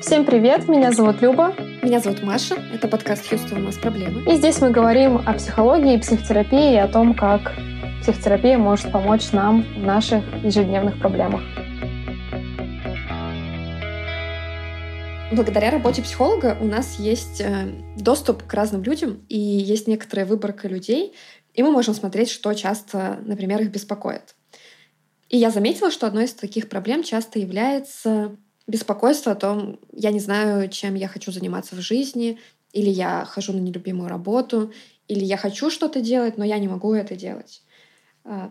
Всем привет, меня зовут Люба. Меня зовут Маша, это подкаст «Хьюстон. У нас проблемы». И здесь мы говорим о психологии, психотерапии и о том, как психотерапия может помочь нам в наших ежедневных проблемах. Благодаря работе психолога у нас есть доступ к разным людям, и есть некоторая выборка людей, и мы можем смотреть, что часто, например, их беспокоит. И я заметила, что одной из таких проблем часто является беспокойство о том, я не знаю, чем я хочу заниматься в жизни, или я хожу на нелюбимую работу, или я хочу что-то делать, но я не могу это делать.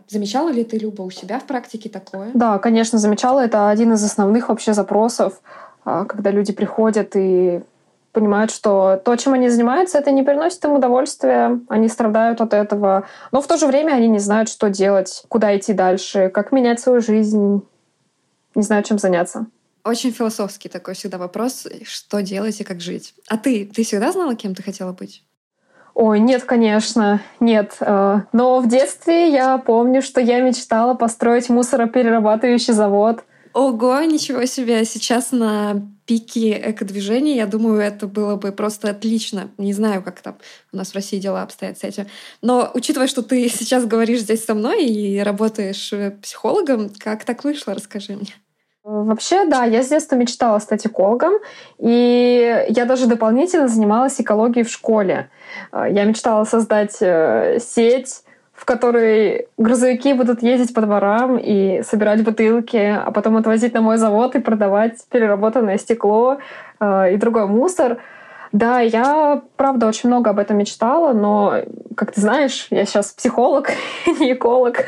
Замечала ли ты, Люба, у себя в практике такое? Да, конечно, замечала. Это один из основных вообще запросов, когда люди приходят и понимают, что то, чем они занимаются, это не приносит им удовольствия, они страдают от этого, но в то же время они не знают, что делать, куда идти дальше, как менять свою жизнь, не знают, чем заняться. Очень философский такой всегда вопрос, что делать и как жить. А ты всегда знала, кем ты хотела быть? Ой, нет, конечно, нет. Но в детстве я помню, что я мечтала построить мусороперерабатывающий завод. Ого, ничего себе! Сейчас на пике экодвижения, я думаю, это было бы просто отлично. Не знаю, как там у нас в России дела обстоят с этим. Но учитывая, что ты сейчас говоришь здесь со мной и работаешь психологом, как так вышло, расскажи мне. Вообще, да, я с детства мечтала стать экологом, и я даже дополнительно занималась экологией в школе. Я мечтала создать сеть, в которой грузовики будут ездить по дворам и собирать бутылки, а потом отвозить на мой завод и продавать переработанное стекло и другой мусор. Да, я, правда, очень много об этом мечтала, но, как ты знаешь, я сейчас психолог, не эколог.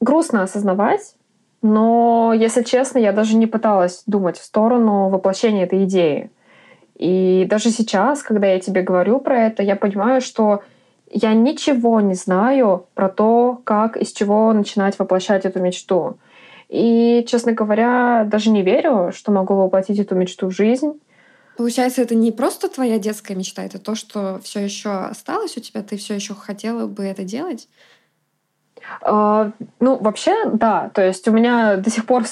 Грустно осознавать. Но, если честно, я даже не пыталась думать в сторону воплощения этой идеи. И даже сейчас, когда я тебе говорю про это, я понимаю, что я ничего не знаю про то, как и с чего начинать воплощать эту мечту. И, честно говоря, даже не верю, что могу воплотить эту мечту в жизнь. Получается, это не просто твоя детская мечта, это то, что все еще осталось у тебя, ты все еще хотела бы это делать? Ну, вообще, да. То есть у меня до сих пор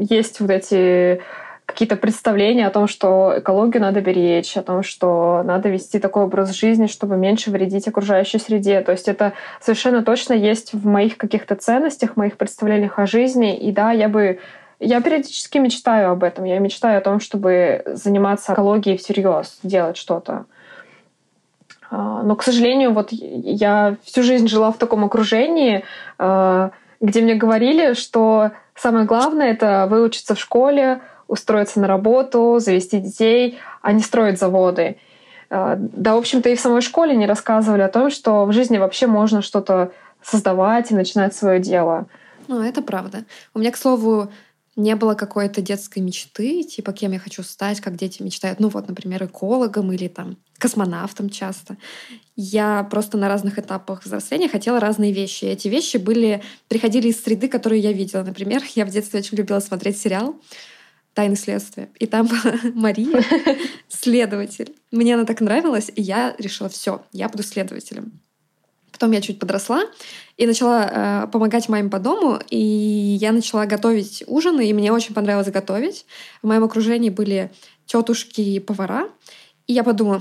есть вот эти какие-то представления о том, что экологию надо беречь, о том, что надо вести такой образ жизни, чтобы меньше вредить окружающей среде. То есть это совершенно точно есть в моих каких-то ценностях, моих представлениях о жизни. И да, я периодически мечтаю об этом. Я мечтаю о том, чтобы заниматься экологией всерьез, делать что-то. Но, к сожалению, вот я всю жизнь жила в таком окружении, где мне говорили, что самое главное — это выучиться в школе, устроиться на работу, завести детей, а не строить заводы. Да, в общем-то, и в самой школе не рассказывали о том, что в жизни вообще можно что-то создавать и начинать свое дело. Ну, это правда. У меня, к слову, не было какой-то детской мечты, типа, кем я хочу стать, как дети мечтают. Ну вот, например, экологом или там космонавтом часто. Я просто на разных этапах взросления хотела разные вещи. И эти вещи приходили из среды, которую я видела. Например, я в детстве очень любила смотреть сериал «Тайны следствия». И там была Мария, следователь. Мне она так нравилась, и я решила, все, я буду следователем. Потом я чуть подросла и начала помогать маме по дому, и я начала готовить ужины, и мне очень понравилось готовить. В моем окружении были тетушки и повара, и я подумала,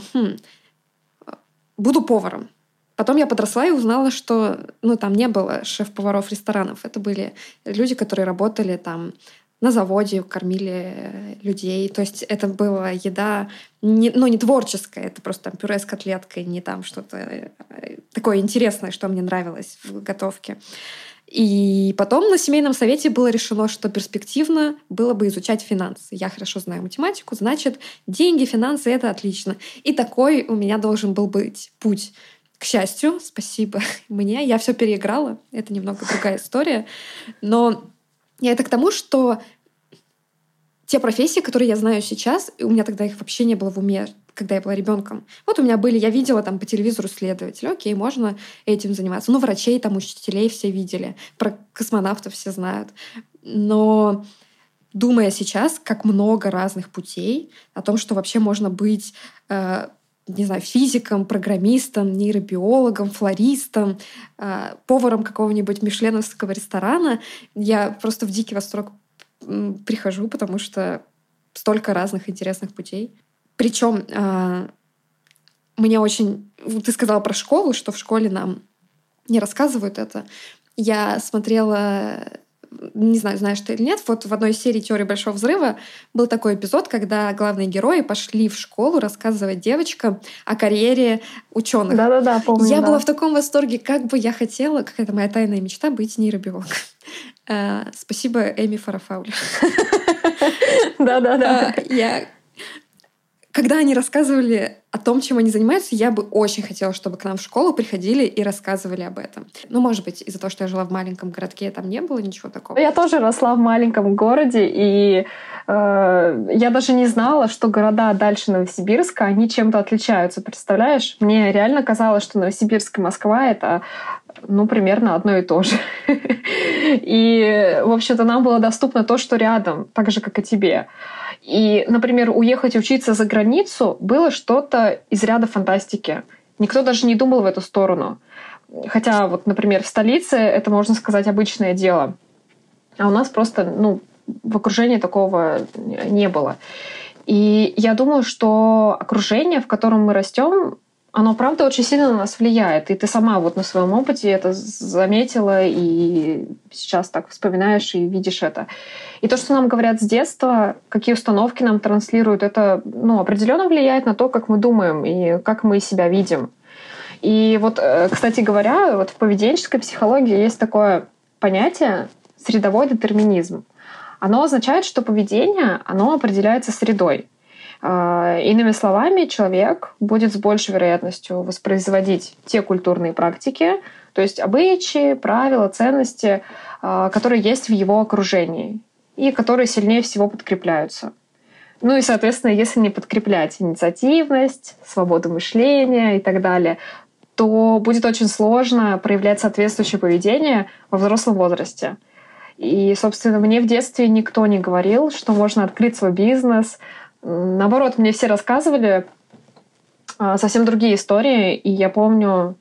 буду поваром. Потом я подросла и узнала, что там не было шеф-поваров ресторанов, это были люди, которые работали там на заводе, кормили людей. То есть это была еда не творческая, это просто там пюре с котлеткой, не там что-то такое интересное, что мне нравилось в готовке. И потом на семейном совете было решено, что перспективно было бы изучать финансы. Я хорошо знаю математику, значит, деньги, финансы — это отлично. И такой у меня должен был быть путь. К счастью, спасибо мне, я все переиграла. Это немного другая история. Но я это к тому, что те профессии, которые я знаю сейчас, у меня тогда их вообще не было в уме, когда я была ребенком. Вот у меня были, я видела там по телевизору следователя, окей, можно этим заниматься. Ну, врачей, там, учителей все видели, про космонавтов все знают. Но думая сейчас, как много разных путей, о том, что вообще можно быть, не знаю, физиком, программистом, нейробиологом, флористом, поваром какого-нибудь мишленовского ресторана, я просто в дикий восторг прихожу, потому что столько разных интересных путей. Причем мне очень... Ты сказала про школу, что в школе нам не рассказывают это. Я смотрела... Не знаю, знаешь ты или нет, вот в одной серии «Теории Большого Взрыва» был такой эпизод, когда главные герои пошли в школу рассказывать девочкам о карьере ученых. Да-да-да, помню. Я была в таком восторге, как бы я хотела, какая-то моя тайная мечта, быть нейробиологом. Спасибо, Эми Фара Фаули. Да-да-да. Когда они рассказывали о том, чем они занимаются, я бы очень хотела, чтобы к нам в школу приходили и рассказывали об этом. Ну, может быть, из-за того, что я жила в маленьком городке, там не было ничего такого. Я тоже росла в маленьком городе, и я даже не знала, что города дальше Новосибирска, они чем-то отличаются, представляешь? Мне реально казалось, что Новосибирск и Москва — это, ну, примерно одно и то же. И, в общем-то, нам было доступно то, что рядом, так же, как и тебе. И, например, уехать учиться за границу было что-то из ряда фантастики. Никто даже не думал в эту сторону. Хотя, вот, например, в столице это, можно сказать, обычное дело. А у нас просто, ну, в окружении такого не было. И я думаю, что окружение, в котором мы растем, оно, правда, очень сильно на нас влияет. И ты сама вот на своем опыте это заметила, и сейчас так вспоминаешь и видишь это. И то, что нам говорят с детства, какие установки нам транслируют, это, ну, определенно влияет на то, как мы думаем и как мы себя видим. И вот, кстати говоря, вот в поведенческой психологии есть такое понятие «средовой детерминизм». Оно означает, что поведение, оно определяется средой. Иными словами, человек будет с большей вероятностью воспроизводить те культурные практики, то есть обычаи, правила, ценности, которые есть в его окружении и которые сильнее всего подкрепляются. Ну и, соответственно, если не подкреплять инициативность, свободу мышления и так далее, то будет очень сложно проявлять соответствующее поведение во взрослом возрасте. И, собственно, мне в детстве никто не говорил, что можно открыть свой бизнес. Наоборот, мне все рассказывали совсем другие истории, и я помню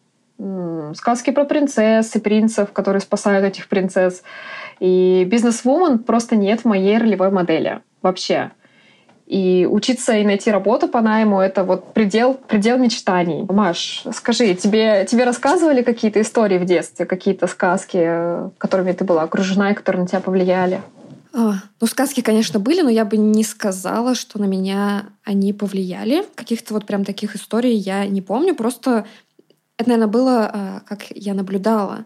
сказки про принцесс и принцев, которые спасают этих принцесс. И бизнес-вумен просто нет в моей ролевой модели вообще. И учиться и найти работу по найму — это вот предел мечтаний. Маш, скажи, тебе рассказывали какие-то истории в детстве, какие-то сказки, которыми ты была окружена и которые на тебя повлияли? Ну, сказки, конечно, были, но я бы не сказала, что на меня они повлияли. Каких-то вот прям таких историй я не помню. Просто это, наверное, было, как я наблюдала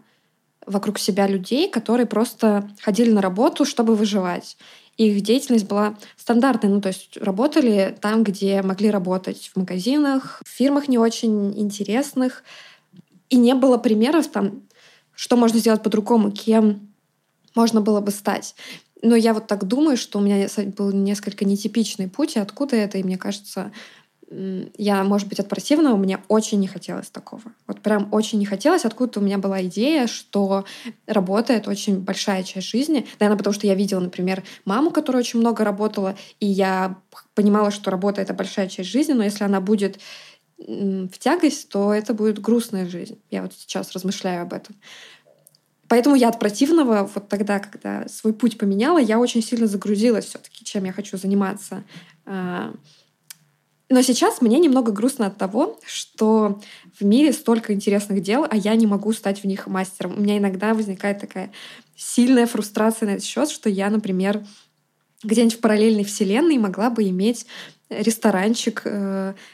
вокруг себя людей, которые просто ходили на работу, чтобы выживать. Их деятельность была стандартной. Ну, то есть работали там, где могли работать, в магазинах, в фирмах не очень интересных. И не было примеров там, что можно сделать по-другому, кем можно было бы стать. Но я вот так думаю, что у меня был несколько нетипичный путь, и откуда это, и мне кажется, я, может быть, от противного, мне очень не хотелось такого. Вот прям очень не хотелось. Откуда-то у меня была идея, что работа — это очень большая часть жизни. Наверное, потому что я видела, например, маму, которая очень много работала, и я понимала, что работа — это большая часть жизни, но если она будет в тягость, то это будет грустная жизнь. Я вот сейчас размышляю об этом. Поэтому я от противного вот тогда, когда свой путь поменяла, я очень сильно загрузилась все-таки, чем я хочу заниматься. Но сейчас мне немного грустно от того, что в мире столько интересных дел, а я не могу стать в них мастером. У меня иногда возникает такая сильная фрустрация на этот счет, что я, например, где-нибудь в параллельной вселенной могла бы иметь ресторанчик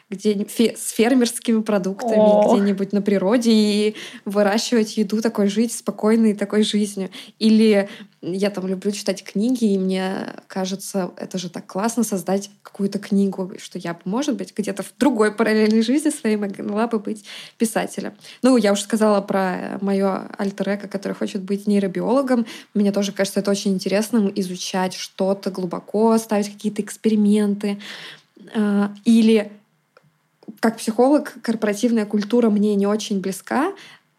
где с фермерскими продуктами где-нибудь на природе и выращивать еду, такой жить спокойной такой жизнью. Или я там люблю читать книги, и мне кажется, это же так классно создать какую-то книгу, что я, может быть, где-то в другой параллельной жизни своей могла бы быть писателем. Ну, я уже сказала про моё альтер-эго, который хочет быть нейробиологом. Мне тоже кажется, это очень интересно — изучать что-то глубоко, ставить какие-то эксперименты. Или как психолог корпоративная культура мне не очень близка.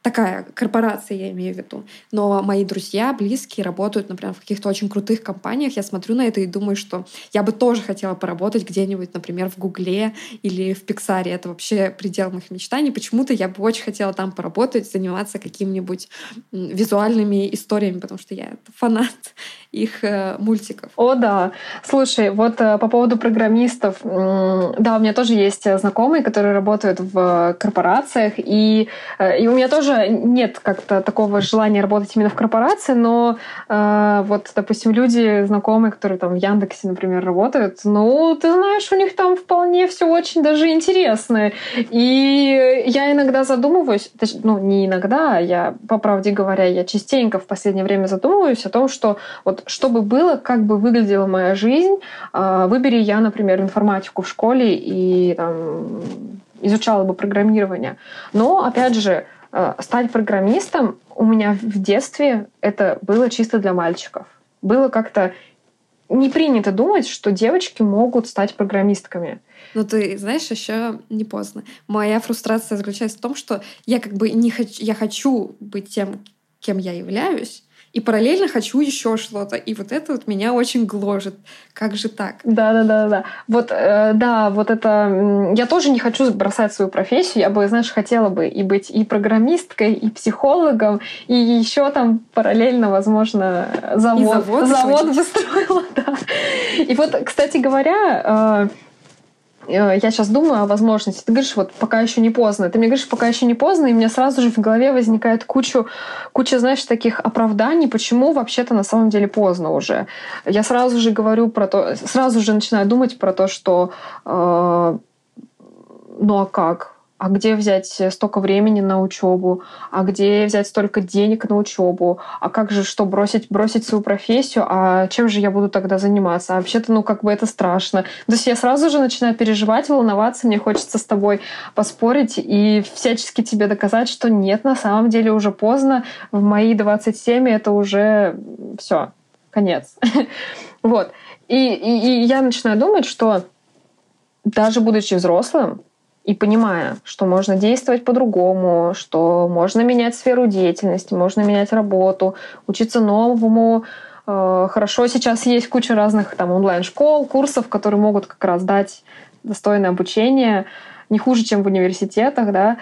Такая корпорация, я имею в виду. Но мои друзья, близкие работают, например, в каких-то очень крутых компаниях. Я смотрю на это и думаю, что я бы тоже хотела поработать где-нибудь, например, в Гугле или в Пиксаре. Это вообще предел моих мечтаний. Почему-то я бы очень хотела там поработать, заниматься какими-нибудь визуальными историями, потому что я фанат их мультиков. О, да. Слушай, вот по поводу программистов. Да, у меня тоже есть знакомые, которые работают в корпорациях, и у меня тоже нет как-то такого желания работать именно в корпорации, но вот, допустим, люди, знакомые, которые там в Яндексе, например, работают, ну, ты знаешь, у них там вполне все очень даже интересно. И я иногда задумываюсь, ну, не иногда, я, по правде говоря, я частенько в последнее время задумываюсь о том, что вот что бы было, как бы выглядела моя жизнь, выбери я, например, информатику в школе и там изучала бы программирование. Но, опять же, стать программистом у меня в детстве это было чисто для мальчиков. Было как-то не принято думать, что девочки могут стать программистками. Ну, ты знаешь, еще не поздно. Моя фрустрация заключается в том, что я как бы не хочу, я хочу быть тем, кем я являюсь, и параллельно хочу еще что-то. И вот это вот меня очень гложет. Как же так? Да-да-да. Вот, да, вот это... Я тоже не хочу бросать свою профессию. Я бы, знаешь, хотела бы и быть и программисткой, и психологом, и еще там параллельно, возможно, завод бы строила. Да. И вот, кстати говоря... Я сейчас думаю о возможности. Ты говоришь, вот пока еще не поздно. Ты мне говоришь, пока еще не поздно, и у меня сразу же в голове возникает куча, знаешь, таких оправданий, почему вообще-то на самом деле поздно уже. Я сразу же говорю про то, сразу же начинаю думать про то, что ну а как? А где взять столько времени на учебу? А где взять столько денег на учебу? А как же, что, бросить свою профессию? А чем же я буду тогда заниматься? А вообще-то, ну, как бы это страшно. То есть я сразу же начинаю переживать, волноваться. Мне хочется с тобой поспорить и всячески тебе доказать, что нет, на самом деле уже поздно. В мои 27 это уже все, конец. Вот. И я начинаю думать, что даже будучи взрослым, и понимая, что можно действовать по-другому, что можно менять сферу деятельности, можно менять работу, учиться новому. Хорошо, сейчас есть куча разных там онлайн-школ, курсов, которые могут как раз дать достойное обучение, не хуже, чем в университетах, да.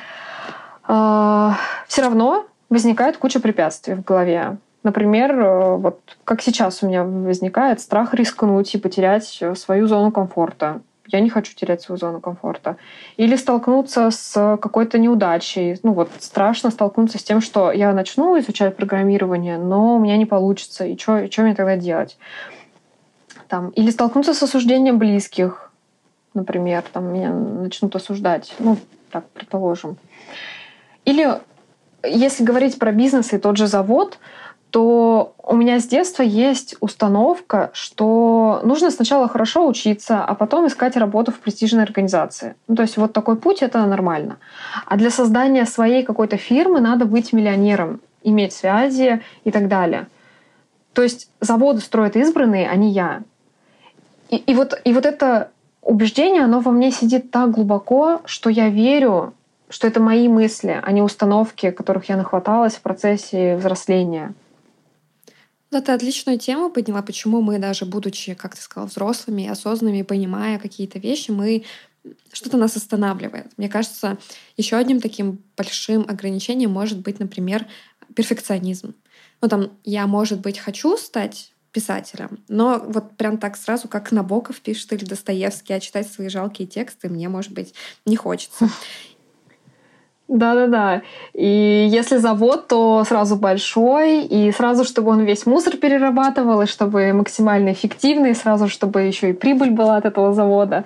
Все равно возникает куча препятствий в голове. Например, вот как сейчас у меня возникает страх рискнуть и потерять свою зону комфорта. Я не хочу терять свою зону комфорта. Или столкнуться с какой-то неудачей. Ну вот страшно столкнуться с тем, что я начну изучать программирование, но у меня не получится. И что мне тогда делать? Там. Или столкнуться с осуждением близких. Например, там, меня начнут осуждать. Ну, так, предположим. Или, если говорить про бизнес и тот же завод, то у меня с детства есть установка, что нужно сначала хорошо учиться, а потом искать работу в престижной организации. Ну, то есть вот такой путь — это нормально. А для создания своей какой-то фирмы надо быть миллионером, иметь связи и так далее. То есть заводы строят избранные, а не я. И вот это убеждение, оно во мне сидит так глубоко, что я верю, что это мои мысли, а не установки, которых я нахваталась в процессе взросления. Да, ты отличную тему подняла, почему мы даже, будучи, как ты сказала, взрослыми, осознанными, понимая какие-то вещи, мы что-то нас останавливает. Мне кажется, еще одним таким большим ограничением может быть, например, перфекционизм. Ну там, я, может быть, хочу стать писателем, но вот прям так сразу, как Набоков пишет или Достоевский, а читать свои жалкие тексты мне, может быть, не хочется. Да-да-да. И если завод, то сразу большой, и сразу, чтобы он весь мусор перерабатывал, и чтобы максимально эффективно, и сразу, чтобы еще и прибыль была от этого завода.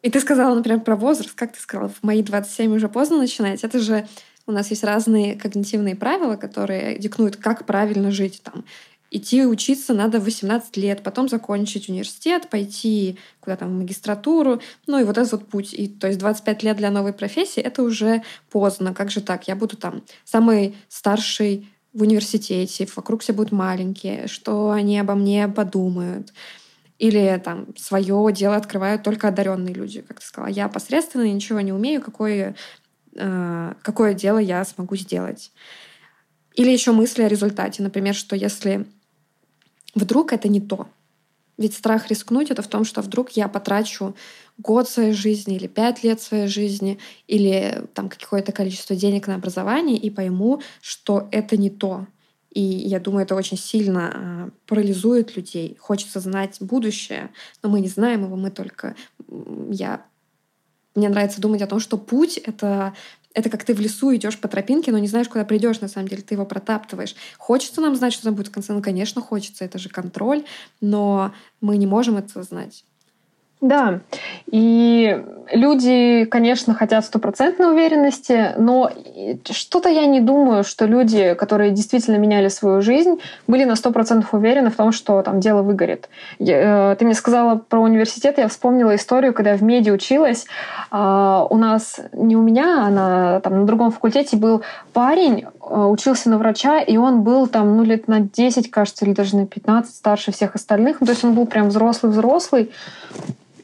И ты сказала, например, про возраст. Как ты сказала, в мои 27 уже поздно начинать. Это же у нас есть разные когнитивные правила, которые диктуют, как правильно жить там. Идти учиться надо в 18 лет, потом закончить университет, пойти куда-то в магистратуру. Ну и вот этот вот путь. И, то есть 25 лет для новой профессии — это уже поздно. Как же так? Я буду там самый старший в университете, вокруг все будут маленькие. Что они обо мне подумают? Или там свое дело открывают только одаренные люди. Как ты сказала, я посредственная, ничего не умею, какое дело я смогу сделать? Или еще мысли о результате. Например, что если... Вдруг это не то. Ведь страх рискнуть — это в том, что вдруг я потрачу год своей жизни или 5 лет своей жизни или там какое-то количество денег на образование и пойму, что это не то. И я думаю, это очень сильно парализует людей. Хочется знать будущее, но мы не знаем его, мы только... Мне нравится думать о том, что путь — это как ты в лесу идешь по тропинке, но не знаешь, куда придешь. На самом деле, ты его протаптываешь. Хочется нам знать, что там будет в конце? Ну, конечно, хочется. Это же контроль. Но мы не можем этого знать. Да, и люди, конечно, хотят стопроцентной уверенности, но что-то я не думаю, что люди, которые действительно меняли свою жизнь, были на 100% уверены в том, что там дело выгорит. Ты мне сказала про университет, я вспомнила историю, когда я в меди училась. На другом факультете был парень, учился на врача, и он был там лет на 10, кажется, или даже на 15 старше всех остальных. То есть он был прям взрослый-взрослый.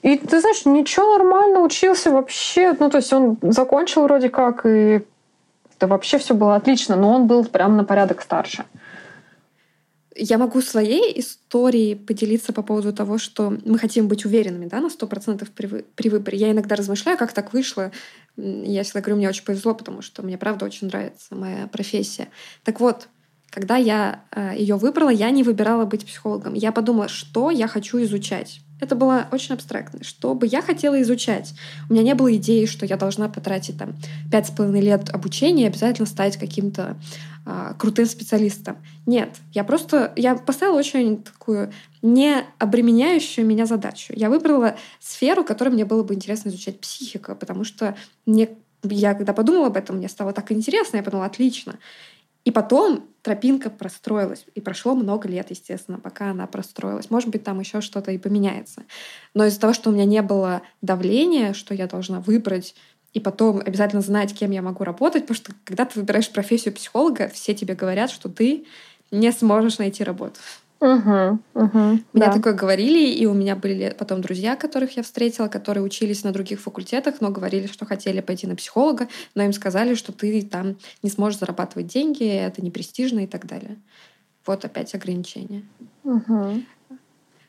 И, ты знаешь, ничего, нормально учился вообще. Ну, то есть он закончил вроде как, и это вообще все было отлично, но он был прям на порядок старше. Я могу своей историей поделиться по поводу того, что мы хотим быть уверенными, да, на 100% при выборе. Я иногда размышляю, как так вышло. Я всегда говорю, мне очень повезло, потому что мне, правда, очень нравится моя профессия. Так вот, когда я ее выбрала, я не выбирала быть психологом. Я подумала, что я хочу изучать. Это было очень абстрактно. Что бы я хотела изучать? У меня не было идеи, что я должна потратить 5,5 лет обучения и обязательно стать каким-то крутым специалистом. Нет. Я поставила очень такую не обременяющую меня задачу. Я выбрала сферу, которой мне было бы интересно изучать — психика, потому что я, когда подумала об этом, мне стало так интересно, я подумала: отлично. И потом тропинка простроилась. И прошло много лет, естественно, пока она простроилась. Может быть, там еще что-то и поменяется. Но из-за того, что у меня не было давления, что я должна выбрать и потом обязательно знать, кем я могу работать, потому что когда ты выбираешь профессию психолога, все тебе говорят, что ты не сможешь найти работу. Меня такое говорили, и у меня были потом друзья, которых я встретила, которые учились на других факультетах, но говорили, что хотели пойти на психолога, но им сказали, что ты там не сможешь зарабатывать деньги, это не престижно и так далее. Вот опять ограничения.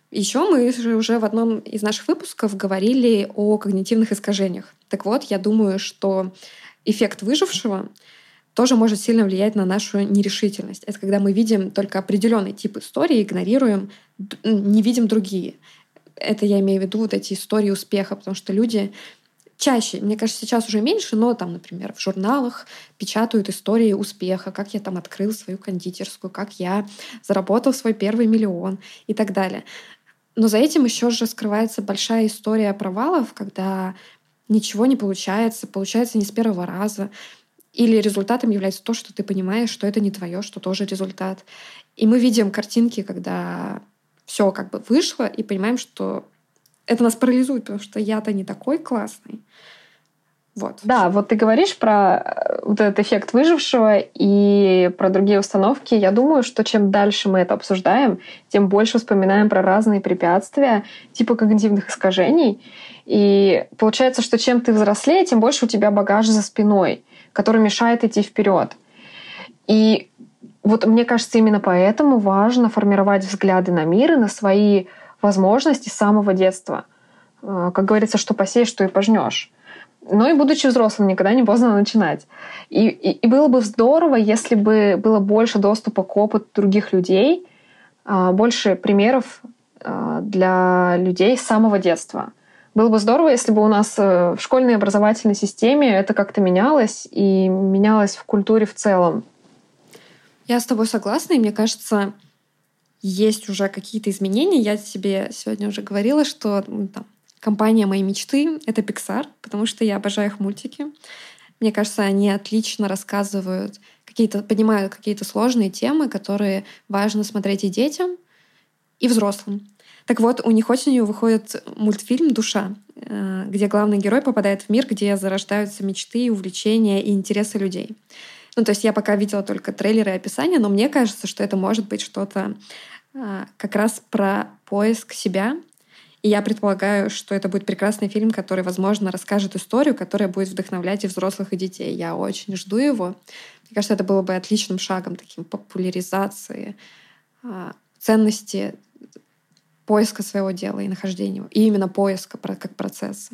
Еще мы же уже в одном из наших выпусков говорили о когнитивных искажениях. Так вот, я думаю, что эффект выжившего тоже может сильно влиять на нашу нерешительность. Это когда мы видим только определенный тип истории, игнорируем, не видим другие. Это я имею в виду эти истории успеха, потому что люди чаще, мне кажется, сейчас уже меньше, но там, например, в журналах печатают истории успеха, как я там открыл свою кондитерскую, как я заработал свой первый миллион и так далее. Но за этим еще же скрывается большая история провалов, когда ничего не получается не с первого раза. Или результатом является то, что ты понимаешь, что это не твое, что тоже результат. И мы видим картинки, когда все как бы вышло, и понимаем, что это нас парализует, потому что я-то не такой классный. Вот. Да, вот ты говоришь про вот этот эффект выжившего и про другие установки. Я думаю, что чем дальше мы это обсуждаем, тем больше вспоминаем про разные препятствия, типа когнитивных искажений. И получается, что чем ты взрослее, тем больше у тебя багаж за спиной, который мешает идти вперед. И вот мне кажется, именно поэтому важно формировать взгляды на мир и на свои возможности с самого детства. Как говорится, что посеешь, что и пожнешь. Но и будучи взрослым, никогда не поздно начинать. И было бы здорово, если бы было больше доступа к опыту других людей, больше примеров для людей с самого детства. Было бы здорово, если бы у нас в школьной образовательной системе это как-то менялось и менялось в культуре в целом. Я с тобой согласна, и мне кажется, есть уже какие-то изменения. Я тебе сегодня уже говорила, что компания моей мечты — это Pixar, потому что я обожаю их мультики. Мне кажется, они отлично рассказывают, поднимают какие-то сложные темы, которые важно смотреть и детям, и взрослым. Так вот, у них осенью выходит мультфильм «Душа», где главный герой попадает в мир, где зарождаются мечты, увлечения и интересы людей. То есть я пока видела только трейлеры и описания, но мне кажется, что это может быть что-то как раз про поиск себя. И я предполагаю, что это будет прекрасный фильм, который, возможно, расскажет историю, которая будет вдохновлять и взрослых, и детей. Я очень жду его. Мне кажется, это было бы отличным шагом таким популяризации ценности поиска своего дела и нахождения, и именно поиска как процесса.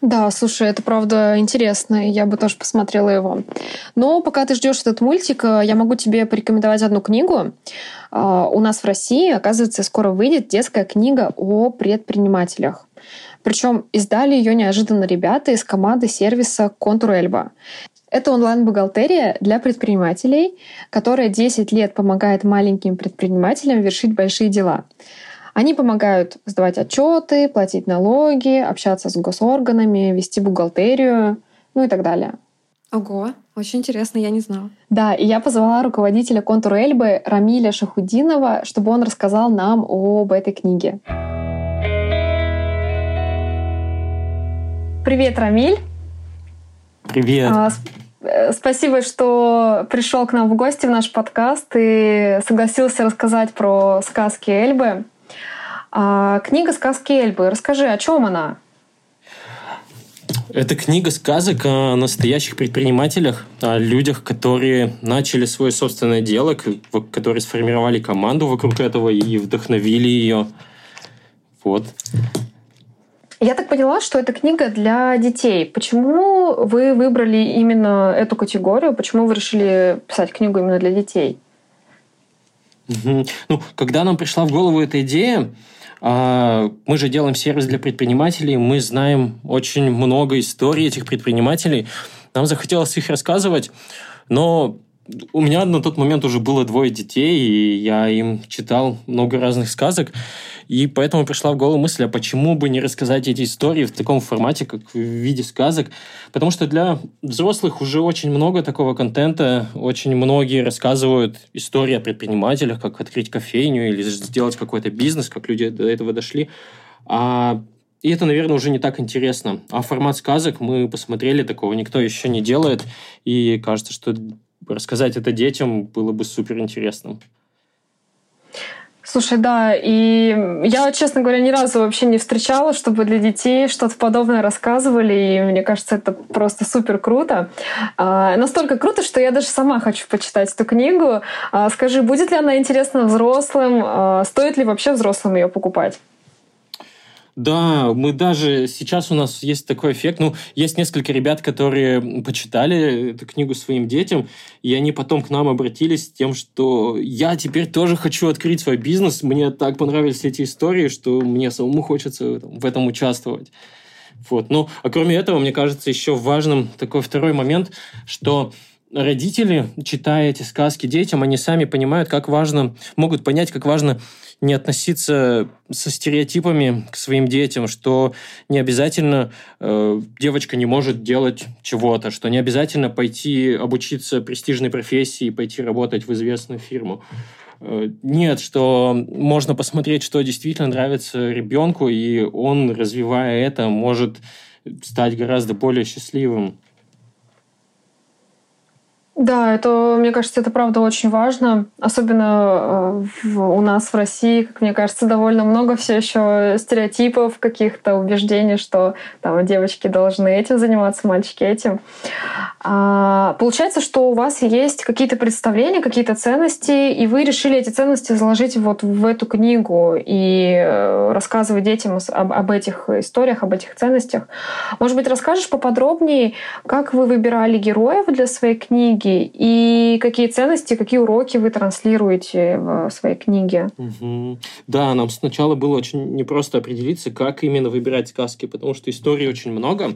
Да, слушай, это правда интересно, я бы тоже посмотрела его. Но пока ты ждешь этот мультик, я могу тебе порекомендовать одну книгу. У нас в России, оказывается, скоро выйдет детская книга о предпринимателях. Причем издали ее неожиданно ребята из команды сервиса «Контур.Эльба». Это онлайн-бухгалтерия для предпринимателей, которая 10 лет помогает маленьким предпринимателям вершить большие дела. Они помогают сдавать отчеты, платить налоги, общаться с госорганами, вести бухгалтерию, ну и так далее. Ого, очень интересно, я не знала. Да, и я позвала руководителя «Контур.Эльбы» Рамиля Шахудинова, чтобы он рассказал нам об этой книге. Привет, Рамиль! Привет! Спасибо, что пришел к нам в гости в наш подкаст и согласился рассказать про «Сказки Эльбы». Книга «Сказки Эльбы». Расскажи, о чем она? Это книга сказок о настоящих предпринимателях, о людях, которые начали свое собственное дело, которые сформировали команду вокруг этого и вдохновили ее. Вот. Я так поняла, что это книга для детей. Почему вы выбрали именно эту категорию? Почему вы решили писать книгу именно для детей? Ну, когда нам пришла в голову эта идея, мы же делаем сервис для предпринимателей, мы знаем очень много историй этих предпринимателей, нам захотелось их рассказывать, но у меня на тот момент уже было 2 детей, и я им читал много разных сказок, и поэтому пришла в голову мысль, а почему бы не рассказать эти истории в таком формате, как в виде сказок, потому что для взрослых уже очень много такого контента, очень многие рассказывают истории о предпринимателях, как открыть кофейню или сделать какой-то бизнес, как люди до этого дошли, и это, наверное, уже не так интересно. А формат сказок мы посмотрели, такого никто еще не делает, и кажется, что рассказать это детям было бы суперинтересно. Слушай, да, и я, честно говоря, ни разу вообще не встречала, чтобы для детей что-то подобное рассказывали, и мне кажется, это просто супер круто. Настолько круто, что я даже сама хочу почитать эту книгу. Скажи, будет ли она интересна взрослым? Стоит ли вообще взрослым ее покупать? Да, мы даже сейчас у нас есть такой эффект. Ну, есть несколько ребят, которые почитали эту книгу своим детям, и они потом к нам обратились с тем, что я теперь тоже хочу открыть свой бизнес. Мне так понравились эти истории, что мне самому хочется в этом участвовать. Вот. Ну, а кроме этого, мне кажется, еще важным такой второй момент, что родители, читая эти сказки детям, они сами понимают, как важно, могут понять, как важно не относиться со стереотипами к своим детям, что не обязательно девочка не может делать чего-то, что не обязательно пойти обучиться престижной профессии и пойти работать в известную фирму. Нет, что можно посмотреть, что действительно нравится ребенку, и он, развивая это, может стать гораздо более счастливым. Да, это, мне кажется, это правда очень важно, особенно у нас в России, как мне кажется, довольно много все еще стереотипов, каких-то убеждений, что там девочки должны этим заниматься, мальчики этим. Получается, что у вас есть какие-то представления, какие-то ценности, и вы решили эти ценности заложить вот в эту книгу и рассказывать детям об этих историях, об этих ценностях. Может быть, расскажешь поподробнее, как вы выбирали героев для своей книги? И какие ценности, какие уроки вы транслируете в своей книге? Угу. Да, нам сначала было очень непросто определиться, как именно выбирать сказки, потому что историй очень много.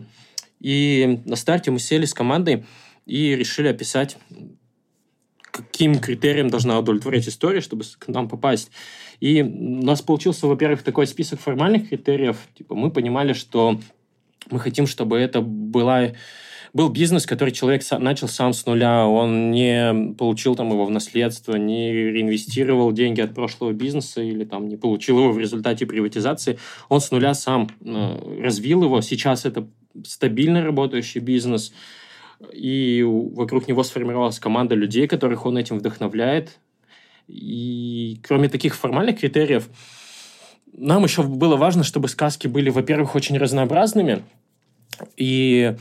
И на старте мы сели с командой и решили описать, каким критериям должна удовлетворять история, чтобы к нам попасть. И у нас получился, во-первых, такой список формальных критериев. Типа мы понимали, что мы хотим, чтобы это был бизнес, который человек начал сам с нуля, он не получил там его в наследство, не реинвестировал деньги от прошлого бизнеса или там не получил его в результате приватизации. Он с нуля сам развил его. Сейчас это стабильно работающий бизнес, и вокруг него сформировалась команда людей, которых он этим вдохновляет. И кроме таких формальных критериев, нам еще было важно, чтобы сказки были, во-первых, очень разнообразными, и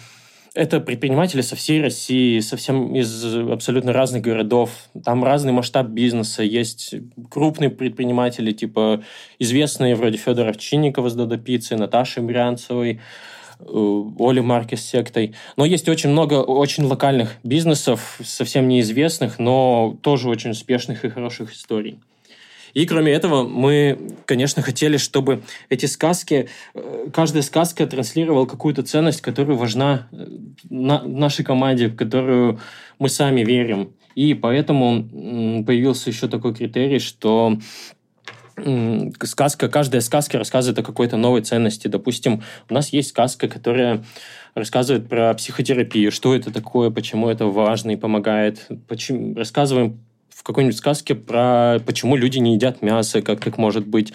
это предприниматели со всей России, совсем из абсолютно разных городов. Там разный масштаб бизнеса. Есть крупные предприниматели, типа известные, вроде Федора Овчинникова с Додо Пиццей, Наташи Миранцевой. Оли Марки с сектой. Но есть очень много очень локальных бизнесов, совсем неизвестных, но тоже очень успешных и хороших историй. И кроме этого, мы, конечно, хотели, чтобы эти сказки, каждая сказка транслировала какую-то ценность, которая важна нашей команде, в которую мы сами верим. И поэтому появился еще такой критерий, что каждая сказка рассказывает о какой-то новой ценности. Допустим, у нас есть сказка, которая рассказывает про психотерапию, что это такое, почему это важно и помогает. Рассказываем в какой-нибудь сказке про почему люди не едят мясо, как так может быть,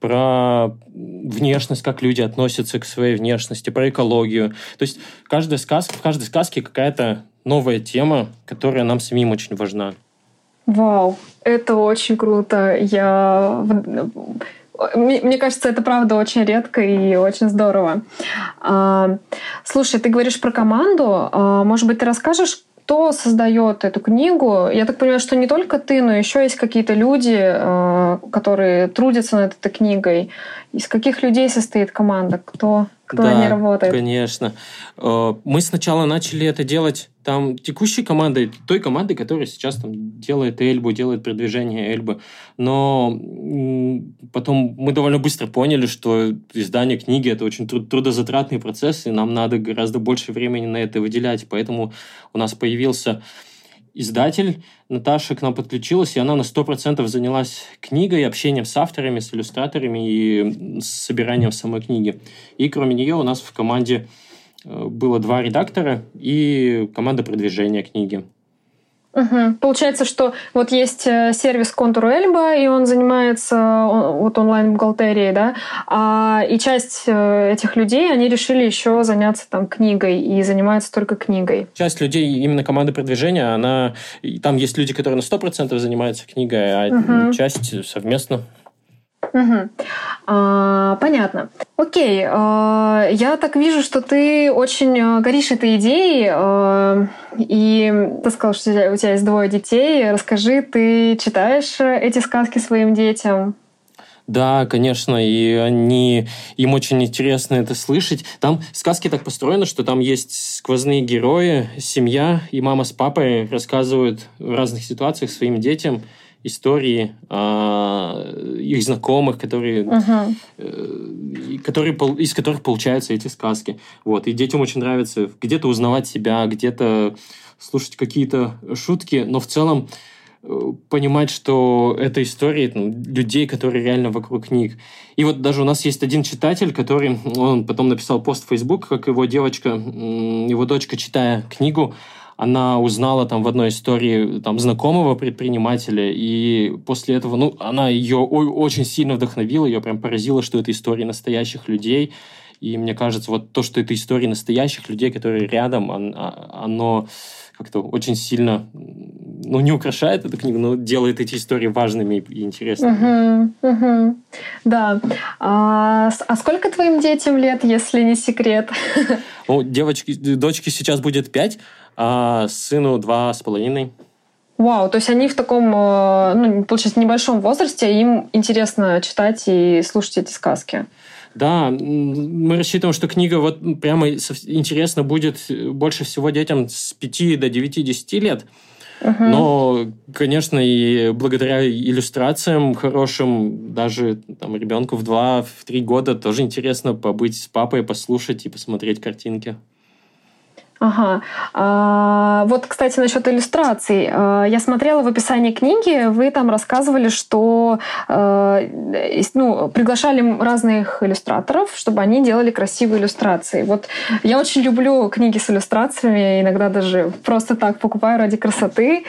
про внешность, как люди относятся к своей внешности, про экологию. То есть в каждой сказке какая-то новая тема, которая нам самим очень важна. Вау, это очень круто. Мне кажется, это правда очень редко и очень здорово. Слушай, ты говоришь про команду. Может быть, ты расскажешь, кто создает эту книгу? Я так понимаю, что не только ты, но еще есть какие-то люди, которые трудятся над этой книгой. Из каких людей состоит команда? Кто да, они работает? Конечно. Мы сначала начали это делать там текущей командой, той командой, которая сейчас там делает Эльбу, делает продвижение Эльбы. Но потом мы довольно быстро поняли, что издание книги – это очень трудозатратный процесс, и нам надо гораздо больше времени на это выделять. Поэтому у нас появился издатель. Наташа к нам подключилась, и она на 100% занялась книгой, общением с авторами, с иллюстраторами и с собиранием самой книги. И кроме нее у нас в команде было 2 редактора и команда продвижения книги. Угу. Получается, что вот есть сервис Контур.Эльба, и он занимается вот онлайн-бухгалтерией, да? И часть этих людей, они решили еще заняться там книгой и занимаются только книгой. Часть людей, именно команда продвижения, там есть люди, которые на 100% занимаются книгой, а часть совместно. Угу. Понятно. Окей. Я так вижу, что ты очень горишь этой идеей. И ты сказал, что у тебя есть 2 детей. Расскажи, ты читаешь эти сказки своим детям? Да, конечно, и им очень интересно это слышать. Там сказки так построены, что там есть сквозные герои, семья, и мама с папой рассказывают в разных ситуациях своим детям истории их знакомых, которые, из которых получаются эти сказки. Вот. И детям очень нравится где-то узнавать себя, где-то слушать какие-то шутки, но в целом понимать, что это истории людей, которые реально вокруг них. И вот даже у нас есть один читатель, который, он потом написал пост в Facebook, как его дочка, читая книгу, она узнала там в одной истории там знакомого предпринимателя, и после этого, она ее очень сильно вдохновила, ее прям поразило, что это истории настоящих людей, и мне кажется, вот то, что это истории настоящих людей, которые рядом, оно как-то очень сильно, не украшает эту книгу, но делает эти истории важными и интересными. Да. А сколько твоим детям лет, если не секрет? Дочке сейчас будет 5, а сыну 2,5. Вау, то есть они в таком, получается, небольшом возрасте, им интересно читать и слушать эти сказки. Да, мы рассчитываем, что книга вот прямо интересна будет больше всего детям с 5 до 9-10 лет. Но, конечно, и благодаря иллюстрациям хорошим, даже ребенку в 2-3 года тоже интересно побыть с папой, послушать и посмотреть картинки. Ага. Вот, кстати, насчет иллюстраций. Я смотрела в описании книги, вы там рассказывали, что приглашали разных иллюстраторов, чтобы они делали красивые иллюстрации. Вот я очень люблю книги с иллюстрациями, иногда даже просто так покупаю ради красоты.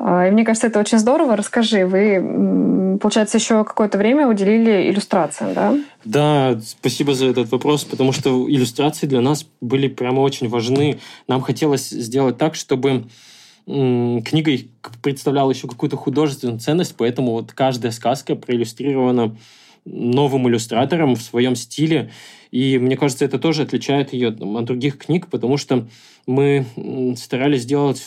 И мне кажется, это очень здорово. Расскажи, вы, получается, еще какое-то время уделили иллюстрациям, да? Да, спасибо за этот вопрос, потому что иллюстрации для нас были прямо очень важны. Нам хотелось сделать так, чтобы книга представляла еще какую-то художественную ценность, поэтому вот каждая сказка проиллюстрирована новым иллюстратором в своем стиле. И мне кажется, это тоже отличает ее от других книг, потому что мы старались сделать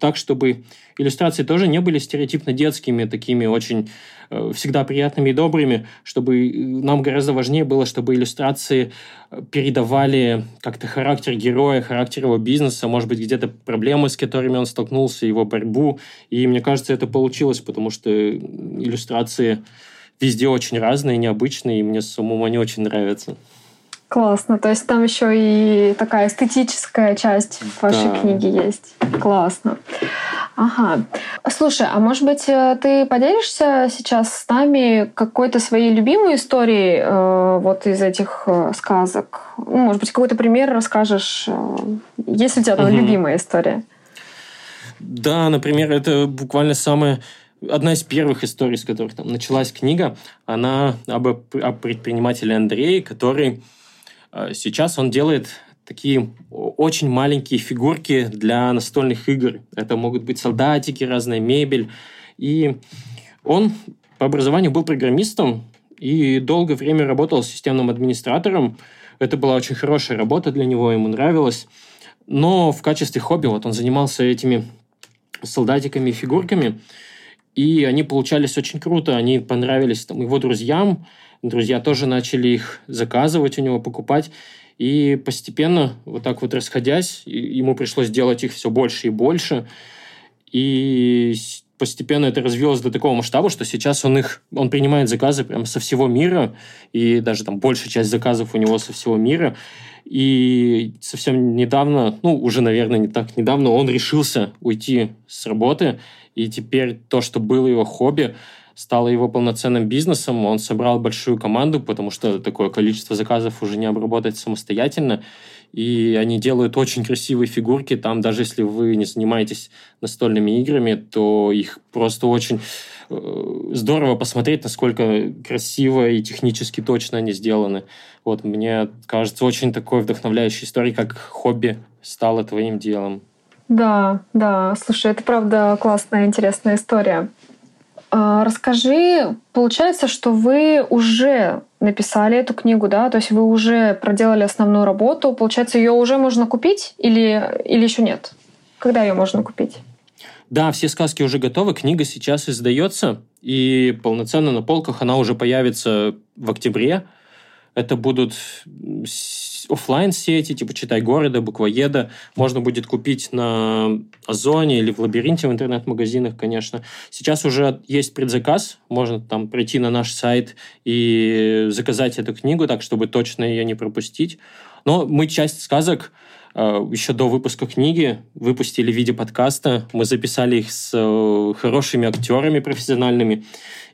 так, чтобы иллюстрации тоже не были стереотипно детскими, такими очень всегда приятными и добрыми, чтобы нам гораздо важнее было, чтобы иллюстрации передавали как-то характер героя, характер его бизнеса, может быть, где-то проблемы, с которыми он столкнулся, его борьбу. И мне кажется, это получилось, потому что иллюстрации везде очень разные, необычные, и мне самому они очень нравятся. Классно. То есть там еще и такая эстетическая часть вашей книги есть. Классно. Ага. Слушай, а может быть, ты поделишься сейчас с нами какой-то своей любимой историей вот из этих сказок? Ну, может быть, какой-то пример расскажешь? Есть ли у тебя там любимая история? Да, например, это буквально одна из первых историй, с которых там началась книга. Она об предпринимателе Андрее, который сейчас он делает такие очень маленькие фигурки для настольных игр. Это могут быть солдатики, разная мебель. И он по образованию был программистом и долгое время работал системным администратором. Это была очень хорошая работа для него, ему нравилось. Но в качестве хобби вот он занимался этими солдатиками и фигурками. И они получались очень круто, они понравились его друзьям. Друзья тоже начали их заказывать у него, покупать. И постепенно, вот так вот расходясь, ему пришлось делать их все больше и больше. И постепенно это развилось до такого масштаба, что сейчас он принимает заказы прям со всего мира. И даже там большая часть заказов у него со всего мира. И совсем недавно, ну, уже, наверное, не так недавно, он решился уйти с работы. И теперь то, что было его хобби, стало его полноценным бизнесом. Он собрал большую команду, потому что такое количество заказов уже не обработать самостоятельно. И они делают очень красивые фигурки. Там даже если вы не занимаетесь настольными играми, то их просто очень здорово посмотреть, насколько красиво и технически точно они сделаны. Вот, мне кажется, очень такой вдохновляющей историей, как хобби стало твоим делом. Да, слушай, это правда классная, интересная история. Расскажи, получается, что вы уже написали эту книгу, да? То есть вы уже проделали основную работу. Получается, ее уже можно купить или еще нет? Когда ее можно купить? Да, все сказки уже готовы. Книга сейчас издается, и полноценно на полках она уже появится в октябре. Это будут офлайн-сети, типа «Читай города», «Буквоеда». Можно будет купить на Озоне или в «Лабиринте», в интернет-магазинах, конечно. Сейчас уже есть предзаказ. Можно там прийти на наш сайт и заказать эту книгу так, чтобы точно ее не пропустить. Но мы часть сказок еще до выпуска книги выпустили в виде подкаста. Мы записали их с хорошими актерами профессиональными.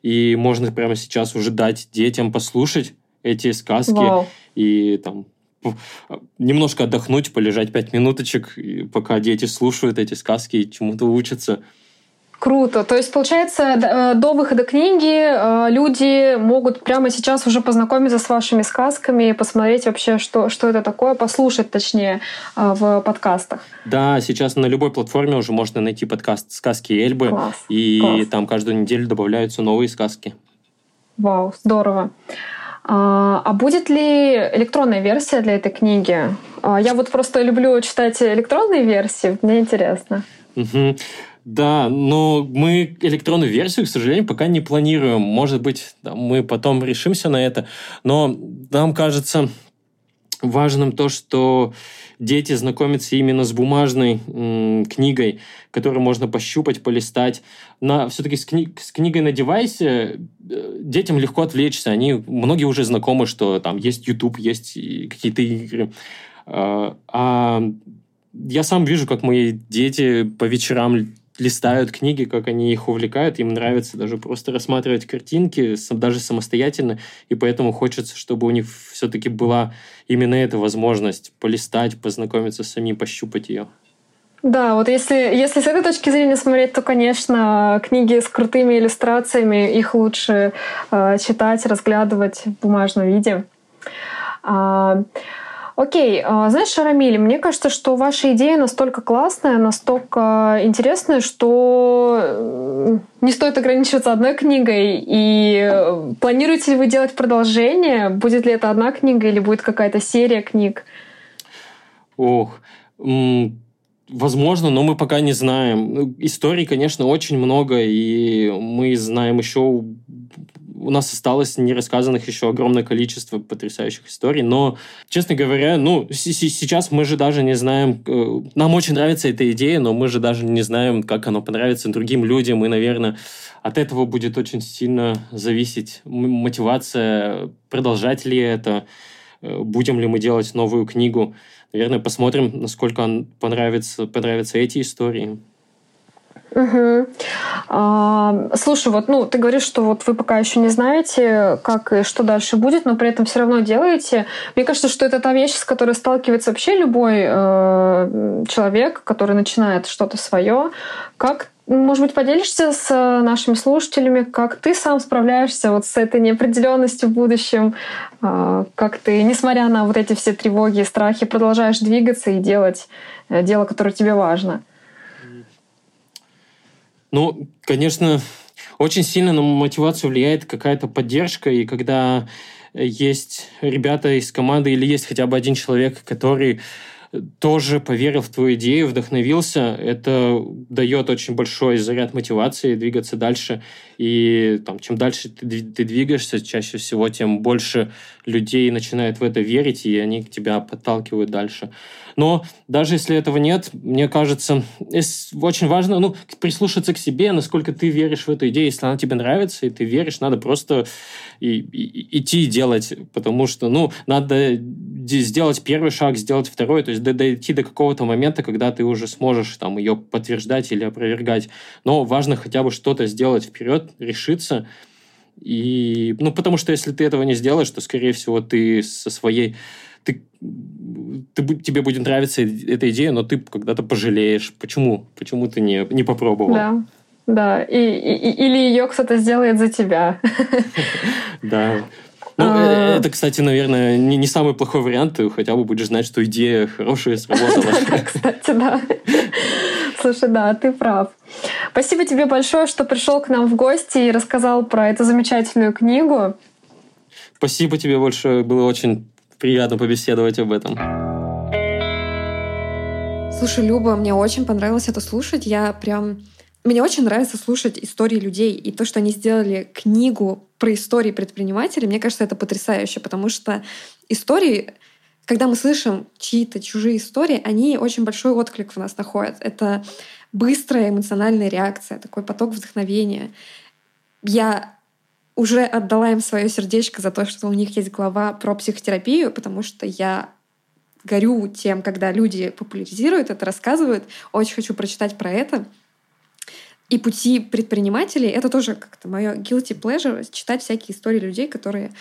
И можно прямо сейчас уже дать детям послушать эти сказки. Вау. И там немножко отдохнуть, полежать 5 минуточек, пока дети слушают эти сказки и чему-то учатся. Круто. То есть, получается, до выхода книги люди могут прямо сейчас уже познакомиться с вашими сказками, посмотреть вообще, что это такое, послушать, точнее, в подкастах. Да, сейчас на любой платформе уже можно найти подкаст «Сказки Эльбы». Класс. И там каждую неделю добавляются новые сказки. Вау, здорово. А будет ли электронная версия для этой книги? Я вот просто люблю читать электронные версии, мне интересно. Да, но мы электронную версию, к сожалению, пока не планируем. Может быть, мы потом решимся на это. Но нам кажется важным то, что дети знакомятся именно с бумажной книгой, которую можно пощупать, полистать. Все-таки с книгой на девайсе детям легко отвлечься. Многие уже знакомы, что там есть YouTube, есть какие-то игры. А я сам вижу, как мои дети по вечерам листают книги, как они их увлекают. Им нравится даже просто рассматривать картинки, даже самостоятельно. И поэтому хочется, чтобы у них все-таки была именно эта возможность полистать, познакомиться сами, пощупать ее. Да, вот если с этой точки зрения смотреть, то, конечно, книги с крутыми иллюстрациями, их лучше читать, разглядывать в бумажном виде. Окей, знаешь, Рамиль, мне кажется, что ваша идея настолько классная, настолько интересная, что не стоит ограничиваться одной книгой. И планируете ли вы делать продолжение? Будет ли это одна книга или будет какая-то серия книг? Ох, возможно, но мы пока не знаем. Историй, конечно, очень много, и мы знаем еще... У нас осталось нерассказанных еще огромное количество потрясающих историй, но, честно говоря, сейчас мы же даже не знаем... Нам очень нравится эта идея, но мы же даже не знаем, как она понравится другим людям, и, наверное, от этого будет очень сильно зависеть мотивация, продолжать ли это, будем ли мы делать новую книгу. Наверное, посмотрим, насколько понравятся эти истории. Угу. Слушай, ты говоришь, что вы пока еще не знаете, как и что дальше будет, но при этом все равно делаете. Мне кажется, что это та вещь, с которой сталкивается вообще любой человек, который начинает что-то свое. Как, может быть, поделишься с нашими слушателями, как ты сам справляешься с этой неопределенностью в будущем, как ты, несмотря на эти все тревоги и страхи, продолжаешь двигаться и делать дело, которое тебе важно? Конечно, очень сильно на мотивацию влияет какая-то поддержка, и когда есть ребята из команды или есть хотя бы один человек, который тоже поверил в твою идею, вдохновился, это дает очень большой заряд мотивации двигаться дальше. И чем дальше ты двигаешься, чаще всего, тем больше людей начинают в это верить, и они тебя подталкивают дальше. Но даже если этого нет, мне кажется, очень важно прислушаться к себе, насколько ты веришь в эту идею. Если она тебе нравится, и ты веришь, надо просто идти и делать, потому что надо сделать первый шаг, сделать второй, то есть дойти до какого-то момента, когда ты уже сможешь ее подтверждать или опровергать. Но важно хотя бы что-то сделать вперед, решиться. И, потому что если ты этого не сделаешь, то, скорее всего, ты со своей... тебе будет нравиться эта идея, но ты когда-то пожалеешь. Почему ты не попробовал? Да. Или ее кто-то сделает за тебя. Да. Это, кстати, наверное, не самый плохой вариант. Ты хотя бы будешь знать, что идея хорошая, сработала. Кстати, да. Слушай, да, ты прав. Спасибо тебе большое, что пришел к нам в гости и рассказал про эту замечательную книгу. Спасибо тебе большое. Было очень приятно побеседовать об этом. Слушай, Люба, мне очень понравилось это слушать. Мне очень нравится слушать истории людей. И то, что они сделали книгу про истории предпринимателей, мне кажется, это потрясающе, потому что истории, когда мы слышим чьи-то чужие истории, они очень большой отклик в нас находят. Это быстрая эмоциональная реакция, такой поток вдохновения. Я уже отдала им свое сердечко за то, что у них есть глава про психотерапию, потому что я горю тем, когда люди популяризируют это, рассказывают. Очень хочу прочитать про это. И пути предпринимателей — это тоже как-то мое guilty pleasure — читать всякие истории людей, которые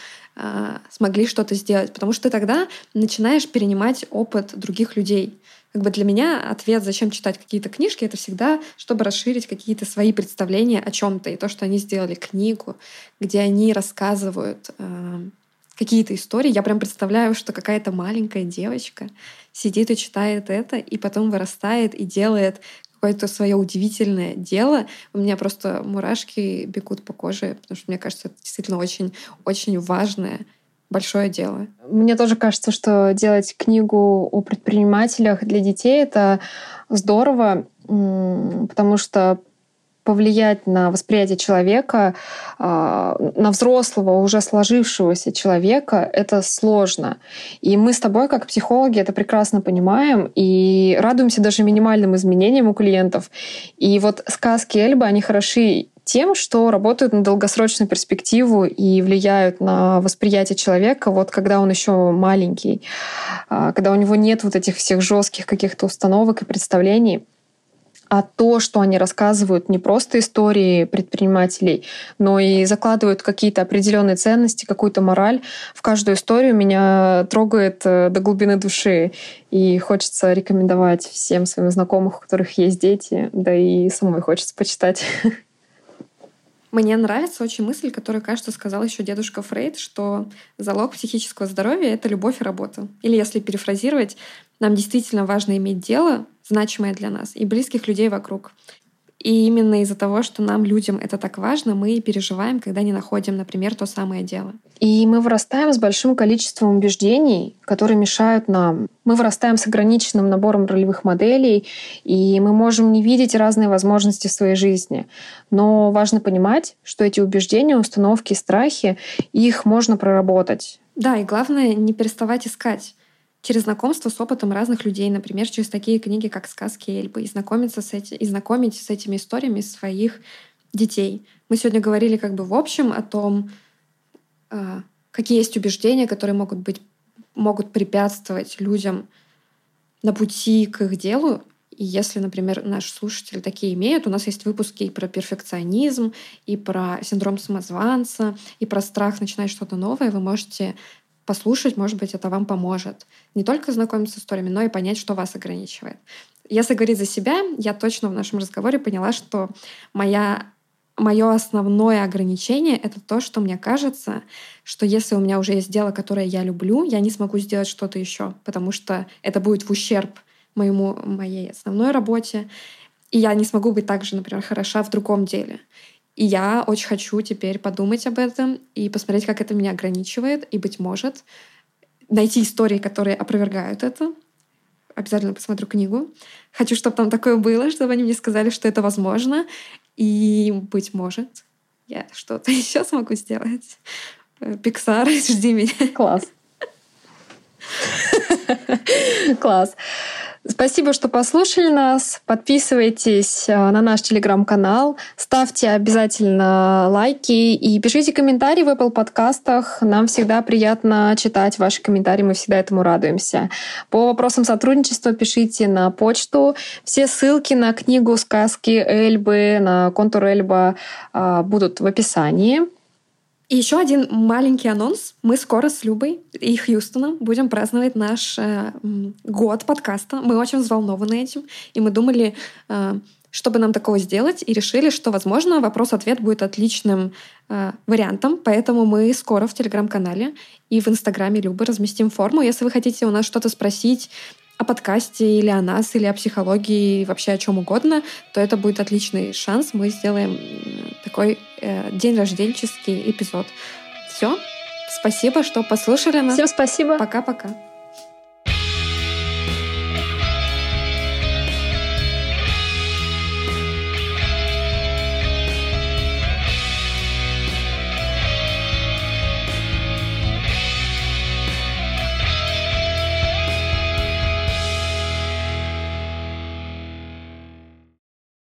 смогли что-то сделать. Потому что ты тогда начинаешь перенимать опыт других людей. Для меня ответ, зачем читать какие-то книжки, это всегда, чтобы расширить какие-то свои представления о чем-то. И то, что они сделали книгу, где они рассказывают какие-то истории. Я прям представляю, что какая-то маленькая девочка сидит и читает это, и потом вырастает и делает какое-то свое удивительное дело. У меня просто мурашки бегут по коже, потому что, мне кажется, это действительно очень-очень важное, большое дело. Мне тоже кажется, что делать книгу о предпринимателях для детей — это здорово, потому что повлиять на восприятие человека, на взрослого, уже сложившегося человека, это сложно. И мы с тобой, как психологи, это прекрасно понимаем и радуемся даже минимальным изменениям у клиентов. И сказки Эльбы, они хороши тем, что работают на долгосрочную перспективу и влияют на восприятие человека, когда он еще маленький, когда у него нет этих всех жестких каких-то установок и представлений. А то, что они рассказывают не просто истории предпринимателей, но и закладывают какие-то определенные ценности, какую-то мораль, в каждую историю меня трогает до глубины души. И хочется рекомендовать всем своим знакомым, у которых есть дети, да и самой хочется почитать. Мне нравится очень мысль, которую, кажется, сказал еще дедушка Фрейд, что залог психического здоровья — это любовь и работа. Или, если перефразировать, нам действительно важно иметь дело, значимое для нас, и близких людей вокруг. И именно из-за того, что нам, людям, это так важно, мы переживаем, когда не находим, например, то самое дело. И мы вырастаем с большим количеством убеждений, которые мешают нам. Мы вырастаем с ограниченным набором ролевых моделей, и мы можем не видеть разные возможности в своей жизни. Но важно понимать, что эти убеждения, установки, страхи, их можно проработать. Да, и главное — не переставать искать. Через знакомство с опытом разных людей, например, через такие книги, как «Сказки Эльбы», и знакомить с этими историями своих детей. Мы сегодня говорили как бы в общем о том, какие есть убеждения, которые могут препятствовать людям на пути к их делу. И если, например, наши слушатели такие имеют, у нас есть выпуски и про перфекционизм, и про синдром самозванца, и про страх начинать что-то новое, вы можете послушать, может быть, это вам поможет. Не только знакомиться с историями, но и понять, что вас ограничивает. Если говорить за себя, я точно в нашем разговоре поняла, что моё основное ограничение — это то, что мне кажется, что если у меня уже есть дело, которое я люблю, я не смогу сделать что-то еще, потому что это будет в ущерб моей основной работе, и я не смогу быть так же, например, хороша в другом деле. И я очень хочу теперь подумать об этом и посмотреть, как это меня ограничивает, и, быть может, найти истории, которые опровергают это. Обязательно посмотрю книгу. Хочу, чтобы там такое было, чтобы они мне сказали, что это возможно. И, быть может, я что-то еще смогу сделать. Pixar, жди меня. Класс. Класс. Спасибо, что послушали нас. Подписывайтесь на наш телеграм-канал, ставьте обязательно лайки и пишите комментарии в Apple подкастах. Нам всегда приятно читать ваши комментарии, мы всегда этому радуемся. По вопросам сотрудничества пишите на почту. Все ссылки на книгу «Сказки Эльбы», на «Контур.Эльба» будут в описании. И еще один маленький анонс. Мы скоро с Любой и Хьюстоном будем праздновать наш год подкаста. Мы очень взволнованы этим, и мы думали, чтобы нам такого сделать, и решили, что, возможно, вопрос-ответ будет отличным вариантом. Поэтому мы скоро в телеграм-канале и в инстаграме Любы разместим форму. Если вы хотите у нас что-то спросить о подкасте или о нас, или о психологии, вообще о чем угодно, то это будет отличный шанс. Мы сделаем такой день рожденческий эпизод. Все. Спасибо, что послушали нас. Всем спасибо. Пока-пока.